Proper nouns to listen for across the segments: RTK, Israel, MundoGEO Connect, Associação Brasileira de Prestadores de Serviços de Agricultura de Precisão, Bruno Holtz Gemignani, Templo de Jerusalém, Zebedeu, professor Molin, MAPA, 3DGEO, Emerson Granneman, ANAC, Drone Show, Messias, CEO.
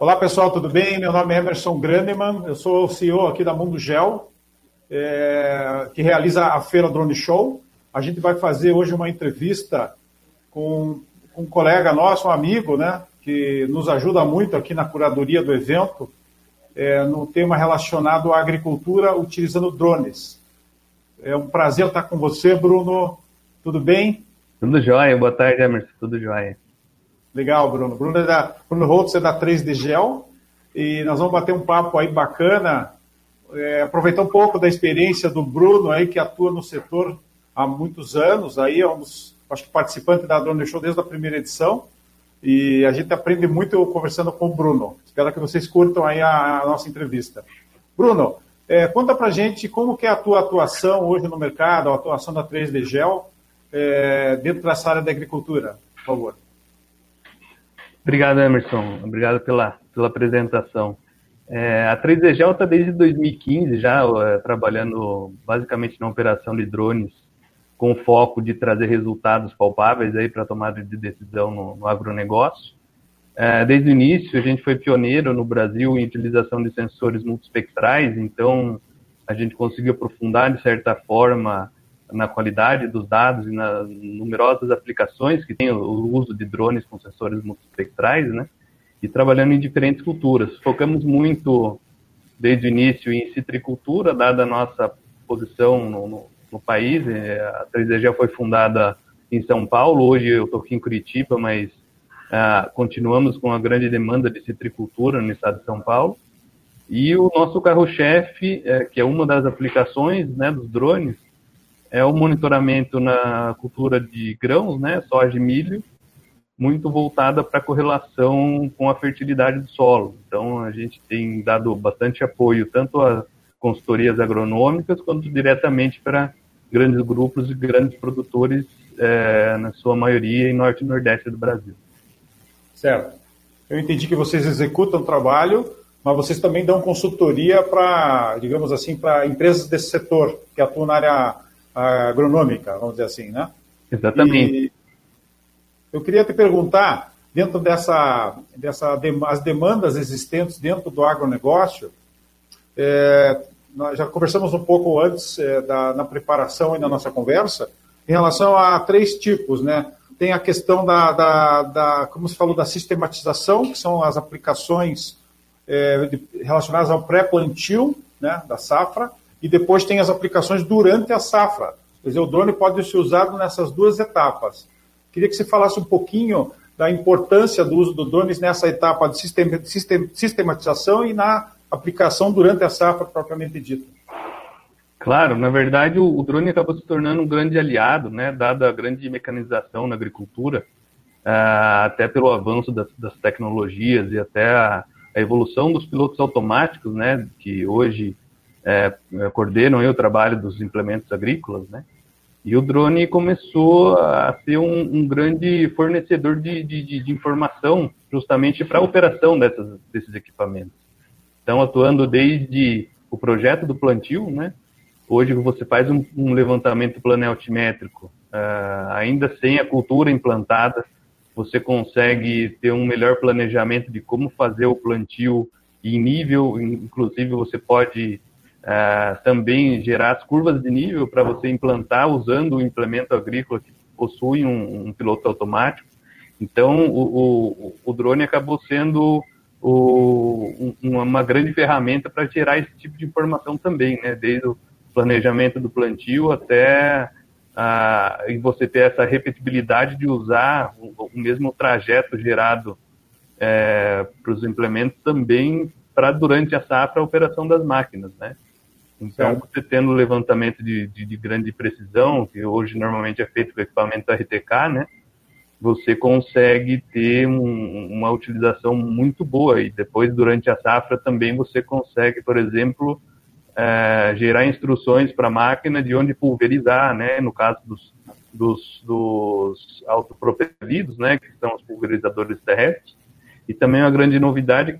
Olá, pessoal, tudo bem? Meu nome é Emerson Granneman, eu sou o CEO aqui da MundoGEO, que realiza a feira Drone Show. A gente vai fazer hoje uma entrevista com um colega nosso, um amigo, né, que nos ajuda muito aqui na curadoria do evento, no tema relacionado à agricultura utilizando drones. É um prazer estar com você, Bruno. Tudo bem? Tudo jóia. Boa tarde, Emerson. Tudo jóia. Legal, Bruno. Bruno Holtz é da 3DGEO e nós vamos bater um papo aí bacana, aproveitar um pouco da experiência do Bruno aí, que atua no setor há muitos anos, aí é um dos, acho que participante da Drone Show desde a primeira edição, e a gente aprende muito conversando com o Bruno. Espero que vocês curtam aí a nossa entrevista. Bruno, conta pra gente como que é a tua atuação hoje no mercado, a atuação da 3DGEO dentro dessa área da agricultura, por favor. Obrigado, Emerson. Obrigado pela apresentação. A 3DGEO está desde 2015 já trabalhando basicamente na operação de drones com foco de trazer resultados palpáveis para a tomada de decisão no agronegócio. Desde o início, a gente foi pioneiro no Brasil em utilização de sensores multiespectrais, então a gente conseguiu aprofundar, de certa forma, na qualidade dos dados e nas numerosas aplicações que tem o uso de drones com sensores multiespectrais, né? E trabalhando em diferentes culturas. Focamos muito, desde o início, em citricultura, dada a nossa posição no país. A 3DGEO foi fundada em São Paulo, hoje eu estou aqui em Curitiba, mas continuamos com a grande demanda de citricultura no estado de São Paulo. E o nosso carro-chefe, que é uma das aplicações, né, dos drones, é o monitoramento na cultura de grãos, né, soja e milho, muito voltada para a correlação com a fertilidade do solo. Então, a gente tem dado bastante apoio tanto a consultorias agronômicas quanto diretamente para grandes grupos e grandes produtores, na sua maioria, em norte e nordeste do Brasil. Certo. Eu entendi que vocês executam o trabalho, mas vocês também dão consultoria para, digamos assim, para empresas desse setor que atuam na área agronômica, vamos dizer assim, né? Exatamente. E eu queria te perguntar, dentro as demandas existentes dentro do agronegócio, nós já conversamos um pouco antes na preparação e na nossa conversa, em relação a três tipos, né? Tem a questão como se falou, da sistematização, que são as aplicações relacionadas ao pré-plantio, né, da safra, e depois tem as aplicações durante a safra. Quer dizer, o drone pode ser usado nessas duas etapas. Queria que você falasse um pouquinho da importância do uso do drone nessa etapa de sistematização e na aplicação durante a safra propriamente dita. Claro, na verdade o drone acabou se tornando um grande aliado, né, dada a grande mecanização na agricultura, até pelo avanço das tecnologias e até a evolução dos pilotos automáticos, né, que hoje coordenam o trabalho dos implementos agrícolas, né? E o drone começou a ser um grande fornecedor de informação justamente para a operação desses equipamentos. Então, atuando desde o projeto do plantio, né? Hoje você faz um levantamento altimétrico, ainda sem a cultura implantada, você consegue ter um melhor planejamento de como fazer o plantio em nível, inclusive você pode também gerar as curvas de nível para você implantar usando o implemento agrícola que possui um piloto automático. Então, o drone acabou sendo uma grande ferramenta para gerar esse tipo de informação também, né? Desde o planejamento do plantio até você ter essa repetibilidade de usar o mesmo trajeto gerado para os implementos também para durante a safra a operação das máquinas, né? Então, você tendo levantamento de grande precisão, que hoje normalmente é feito com equipamento RTK, né? Você consegue ter uma utilização muito boa e depois, durante a safra, também você consegue, por exemplo, gerar instruções para a máquina de onde pulverizar, né? No caso dos autopropelidos, né? Que são os pulverizadores terrestres. E também uma grande novidade que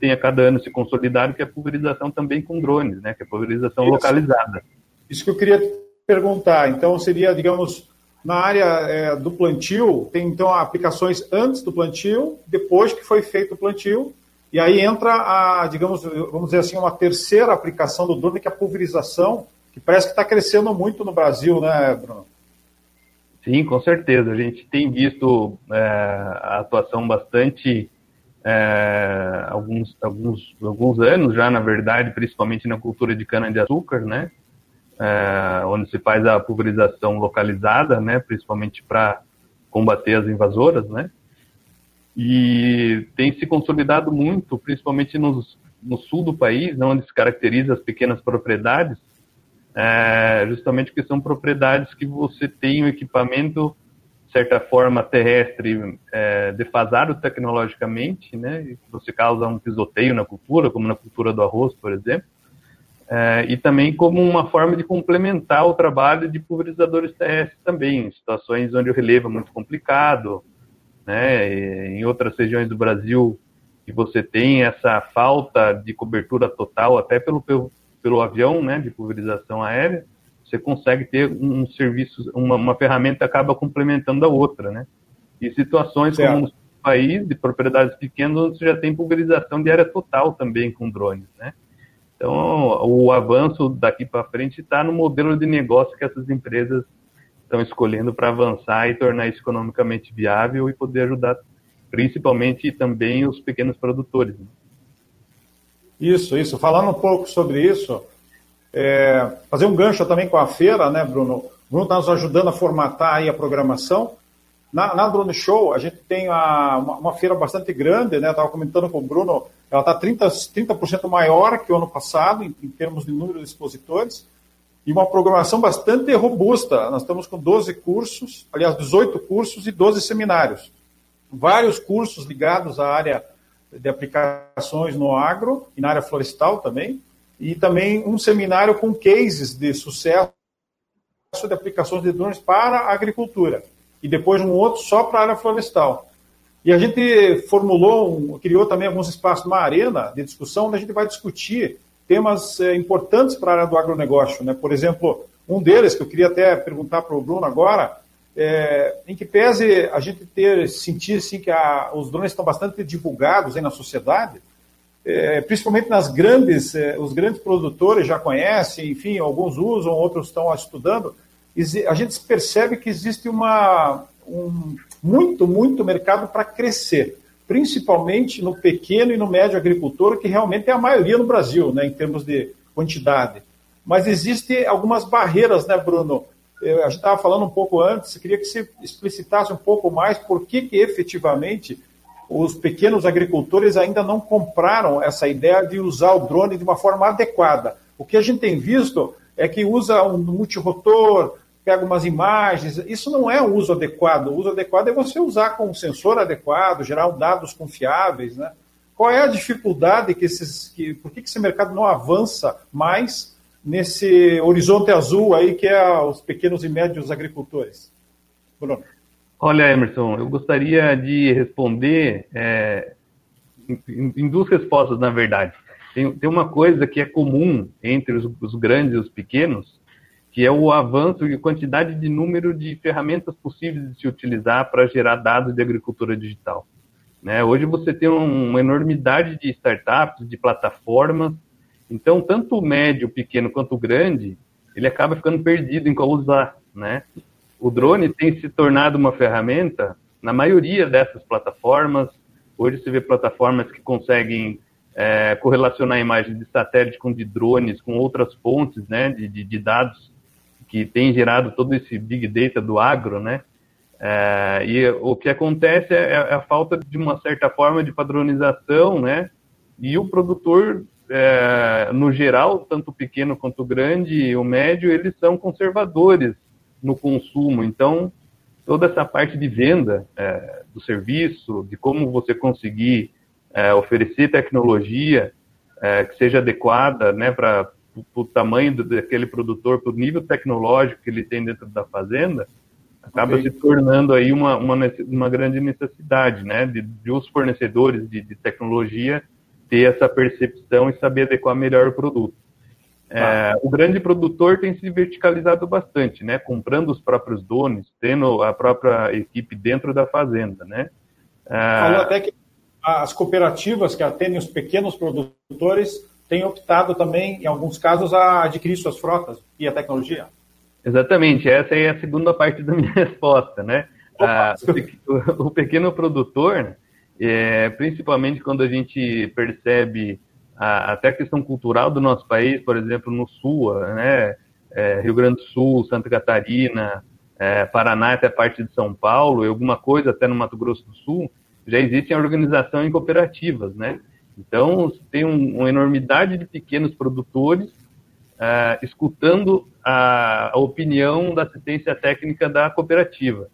tem a cada ano se consolidado, que é a pulverização também com drones, né? Que é a pulverização localizada. Isso que eu queria perguntar. Então, seria, digamos, na área do plantio, tem então aplicações antes do plantio, depois que foi feito o plantio, E aí entra a, digamos, vamos dizer assim, uma terceira aplicação do drone, que é a pulverização, que parece que está crescendo muito no Brasil, né, Bruno? Sim, com certeza. A gente tem visto a atuação bastante, alguns anos já, na verdade, principalmente na cultura de cana-de-açúcar, né? Onde se faz a pulverização localizada, né? Principalmente para combater as invasoras, né? E tem se consolidado muito, principalmente no sul do país, onde se caracteriza as pequenas propriedades, justamente porque são propriedades que você tem o equipamento, de certa forma, terrestre, defasado tecnologicamente, né? E você causa um pisoteio na cultura, como na cultura do arroz, por exemplo, e também como uma forma de complementar o trabalho de pulverizadores terrestres também, em situações onde o relevo é muito complicado, né? Em outras regiões do Brasil, que você tem essa falta de cobertura total, até pelo avião, né, de pulverização aérea, você consegue ter um serviço, uma ferramenta acaba complementando a outra, né? E situações certo. Como no país, de propriedades pequenas, onde você já tem pulverização de área total também com drones, né? Então, o avanço daqui para frente está no modelo de negócio que essas empresas estão escolhendo para avançar e tornar isso economicamente viável e poder ajudar principalmente também os pequenos produtores, né? Isso. Falando um pouco sobre isso, fazer um gancho também com a feira, né, Bruno? O Bruno está nos ajudando a formatar aí a programação. Na Drone Show, a gente tem uma feira bastante grande, né? Eu estava comentando com o Bruno, ela está 30% maior que o ano passado, em termos de número de expositores, e uma programação bastante robusta. Nós estamos com 18 cursos e 12 seminários. Vários cursos ligados à área de aplicações no agro e na área florestal também, e também um seminário com cases de sucesso de aplicações de drones para a agricultura, e depois um outro só para a área florestal. E a gente criou também alguns espaços, uma arena de discussão, onde a gente vai discutir temas importantes para a área do agronegócio, né? Por exemplo, um deles, que eu queria até perguntar para o Bruno agora, em que pese a gente sentir assim, que os drones estão bastante divulgados aí na sociedade, principalmente os grandes produtores já conhecem, enfim, alguns usam, outros estão estudando, a gente percebe que existe muito mercado para crescer, principalmente no pequeno e no médio agricultor, que realmente é a maioria no Brasil, né, em termos de quantidade. Mas existem algumas barreiras, né, Bruno? A gente estava falando um pouco antes, queria que você explicitasse um pouco mais por que efetivamente os pequenos agricultores ainda não compraram essa ideia de usar o drone de uma forma adequada. O que a gente tem visto é que usa um multirotor, pega umas imagens, isso não é o uso adequado. O uso adequado é você usar com um sensor adequado, gerar dados confiáveis, né? Qual é a dificuldade por que esse mercado não avança mais nesse horizonte azul aí que é os pequenos e médios agricultores? Bruno. Olha, Emerson, eu gostaria de responder em duas respostas, na verdade. Tem uma coisa que é comum entre os grandes e os pequenos, que é o avanço e a quantidade de número de ferramentas possíveis de se utilizar para gerar dados de agricultura digital, né? Hoje você tem uma enormidade de startups, de plataformas. Então, tanto o médio, o pequeno, quanto o grande, ele acaba ficando perdido em qual usar, né? O drone tem se tornado uma ferramenta na maioria dessas plataformas. Hoje você vê plataformas que conseguem correlacionar imagens de satélite com de drones, com outras fontes, né, de dados que tem gerado todo esse big data do agro, né? E o que acontece é a falta de uma certa forma de padronização, né? E o produtor... no geral, tanto o pequeno quanto o grande e o médio, eles são conservadores no consumo. Então, toda essa parte de venda do serviço, de como você conseguir oferecer tecnologia que seja adequada, né, para o tamanho daquele produtor, para o nível tecnológico que ele tem dentro da fazenda, acaba se tornando aí uma grande necessidade, né, de os fornecedores de tecnologia ter essa percepção e saber adequar melhor o produto. O grande produtor tem se verticalizado bastante, né? Comprando os próprios donos, tendo a própria equipe dentro da fazenda, né? Falou até que as cooperativas que atendem os pequenos produtores têm optado também, em alguns casos, a adquirir suas frotas e a tecnologia? Exatamente, essa é a segunda parte da minha resposta, né? O pequeno produtor, principalmente quando a gente percebe até a questão cultural do nosso país, por exemplo, no Sul, né? Rio Grande do Sul, Santa Catarina, Paraná, até parte de São Paulo, e alguma coisa até no Mato Grosso do Sul, já existe a organização em cooperativas, né? Então, tem uma enormidade de pequenos produtores escutando a opinião da assistência técnica da cooperativa.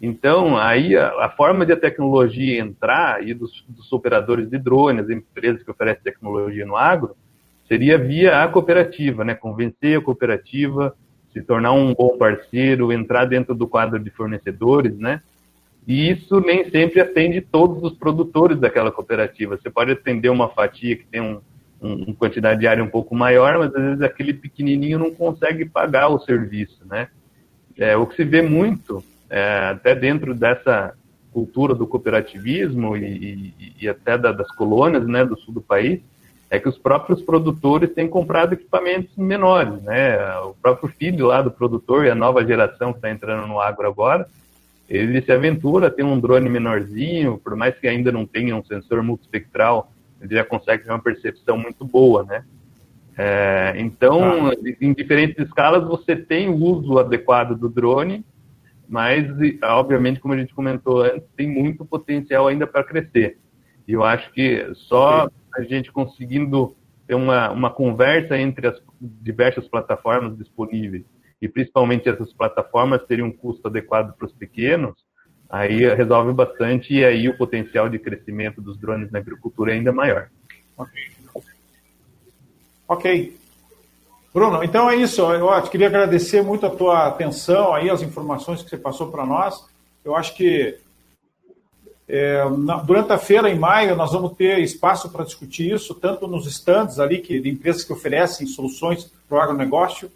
Então, aí a forma de a tecnologia entrar, e dos operadores de drones, as empresas que oferecem tecnologia no agro, seria via a cooperativa, né? Convencer a cooperativa, se tornar um bom parceiro, entrar dentro do quadro de fornecedores, né? E isso nem sempre atende todos os produtores daquela cooperativa. Você pode atender uma fatia que tem uma quantidade de área um pouco maior, mas às vezes aquele pequenininho não consegue pagar o serviço, né? O que se vê muito, até dentro dessa cultura do cooperativismo e até das colônias, né, do sul do país, é que os próprios produtores têm comprado equipamentos menores, né? O próprio filho lá do produtor e a nova geração que está entrando no agro agora, ele se aventura, tem um drone menorzinho, por mais que ainda não tenha um sensor multispectral, ele já consegue ter uma percepção muito boa, né? Então, em diferentes escalas, você tem o uso adequado do drone, mas, obviamente, como a gente comentou antes, tem muito potencial ainda para crescer. E eu acho que só a gente conseguindo ter uma conversa entre as diversas plataformas disponíveis, e principalmente essas plataformas terem um custo adequado para os pequenos, aí resolve bastante, e aí o potencial de crescimento dos drones na agricultura é ainda maior. Ok. Bruno, então é isso. Eu queria agradecer muito a tua atenção, aí, as informações que você passou para nós. Eu acho que durante a feira, em maio, nós vamos ter espaço para discutir isso, tanto nos stands ali, de empresas que oferecem soluções para o agronegócio,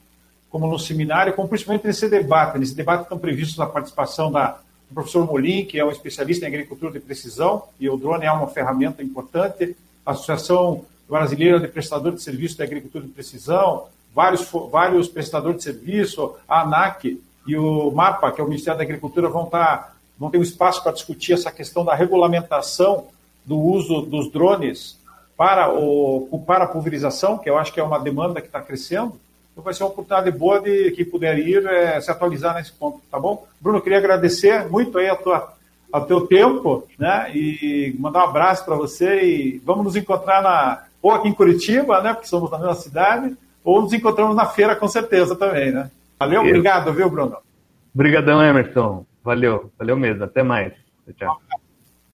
como no seminário, como principalmente nesse debate. Nesse debate estão previstos a participação do professor Molin, que é um especialista em agricultura de precisão, e o drone é uma ferramenta importante, a Associação Brasileira de Prestadores de Serviços de Agricultura de Precisão, vários prestadores de serviço, a ANAC e o MAPA, que é o Ministério da Agricultura, vão ter um espaço para discutir essa questão da regulamentação do uso dos drones para a pulverização, que eu acho que é uma demanda que está crescendo. Então, vai ser uma oportunidade boa de quem puder ir se atualizar nesse ponto, tá bom? Bruno, eu queria agradecer muito aí ao teu tempo, né? E mandar um abraço para você, e vamos nos encontrar ou aqui em Curitiba, né? Porque somos da mesma cidade, ou nos encontramos na feira com certeza também, né? Valeu, obrigado, viu, Bruno? Obrigadão, Emerson. Valeu mesmo. Até mais. Tchau.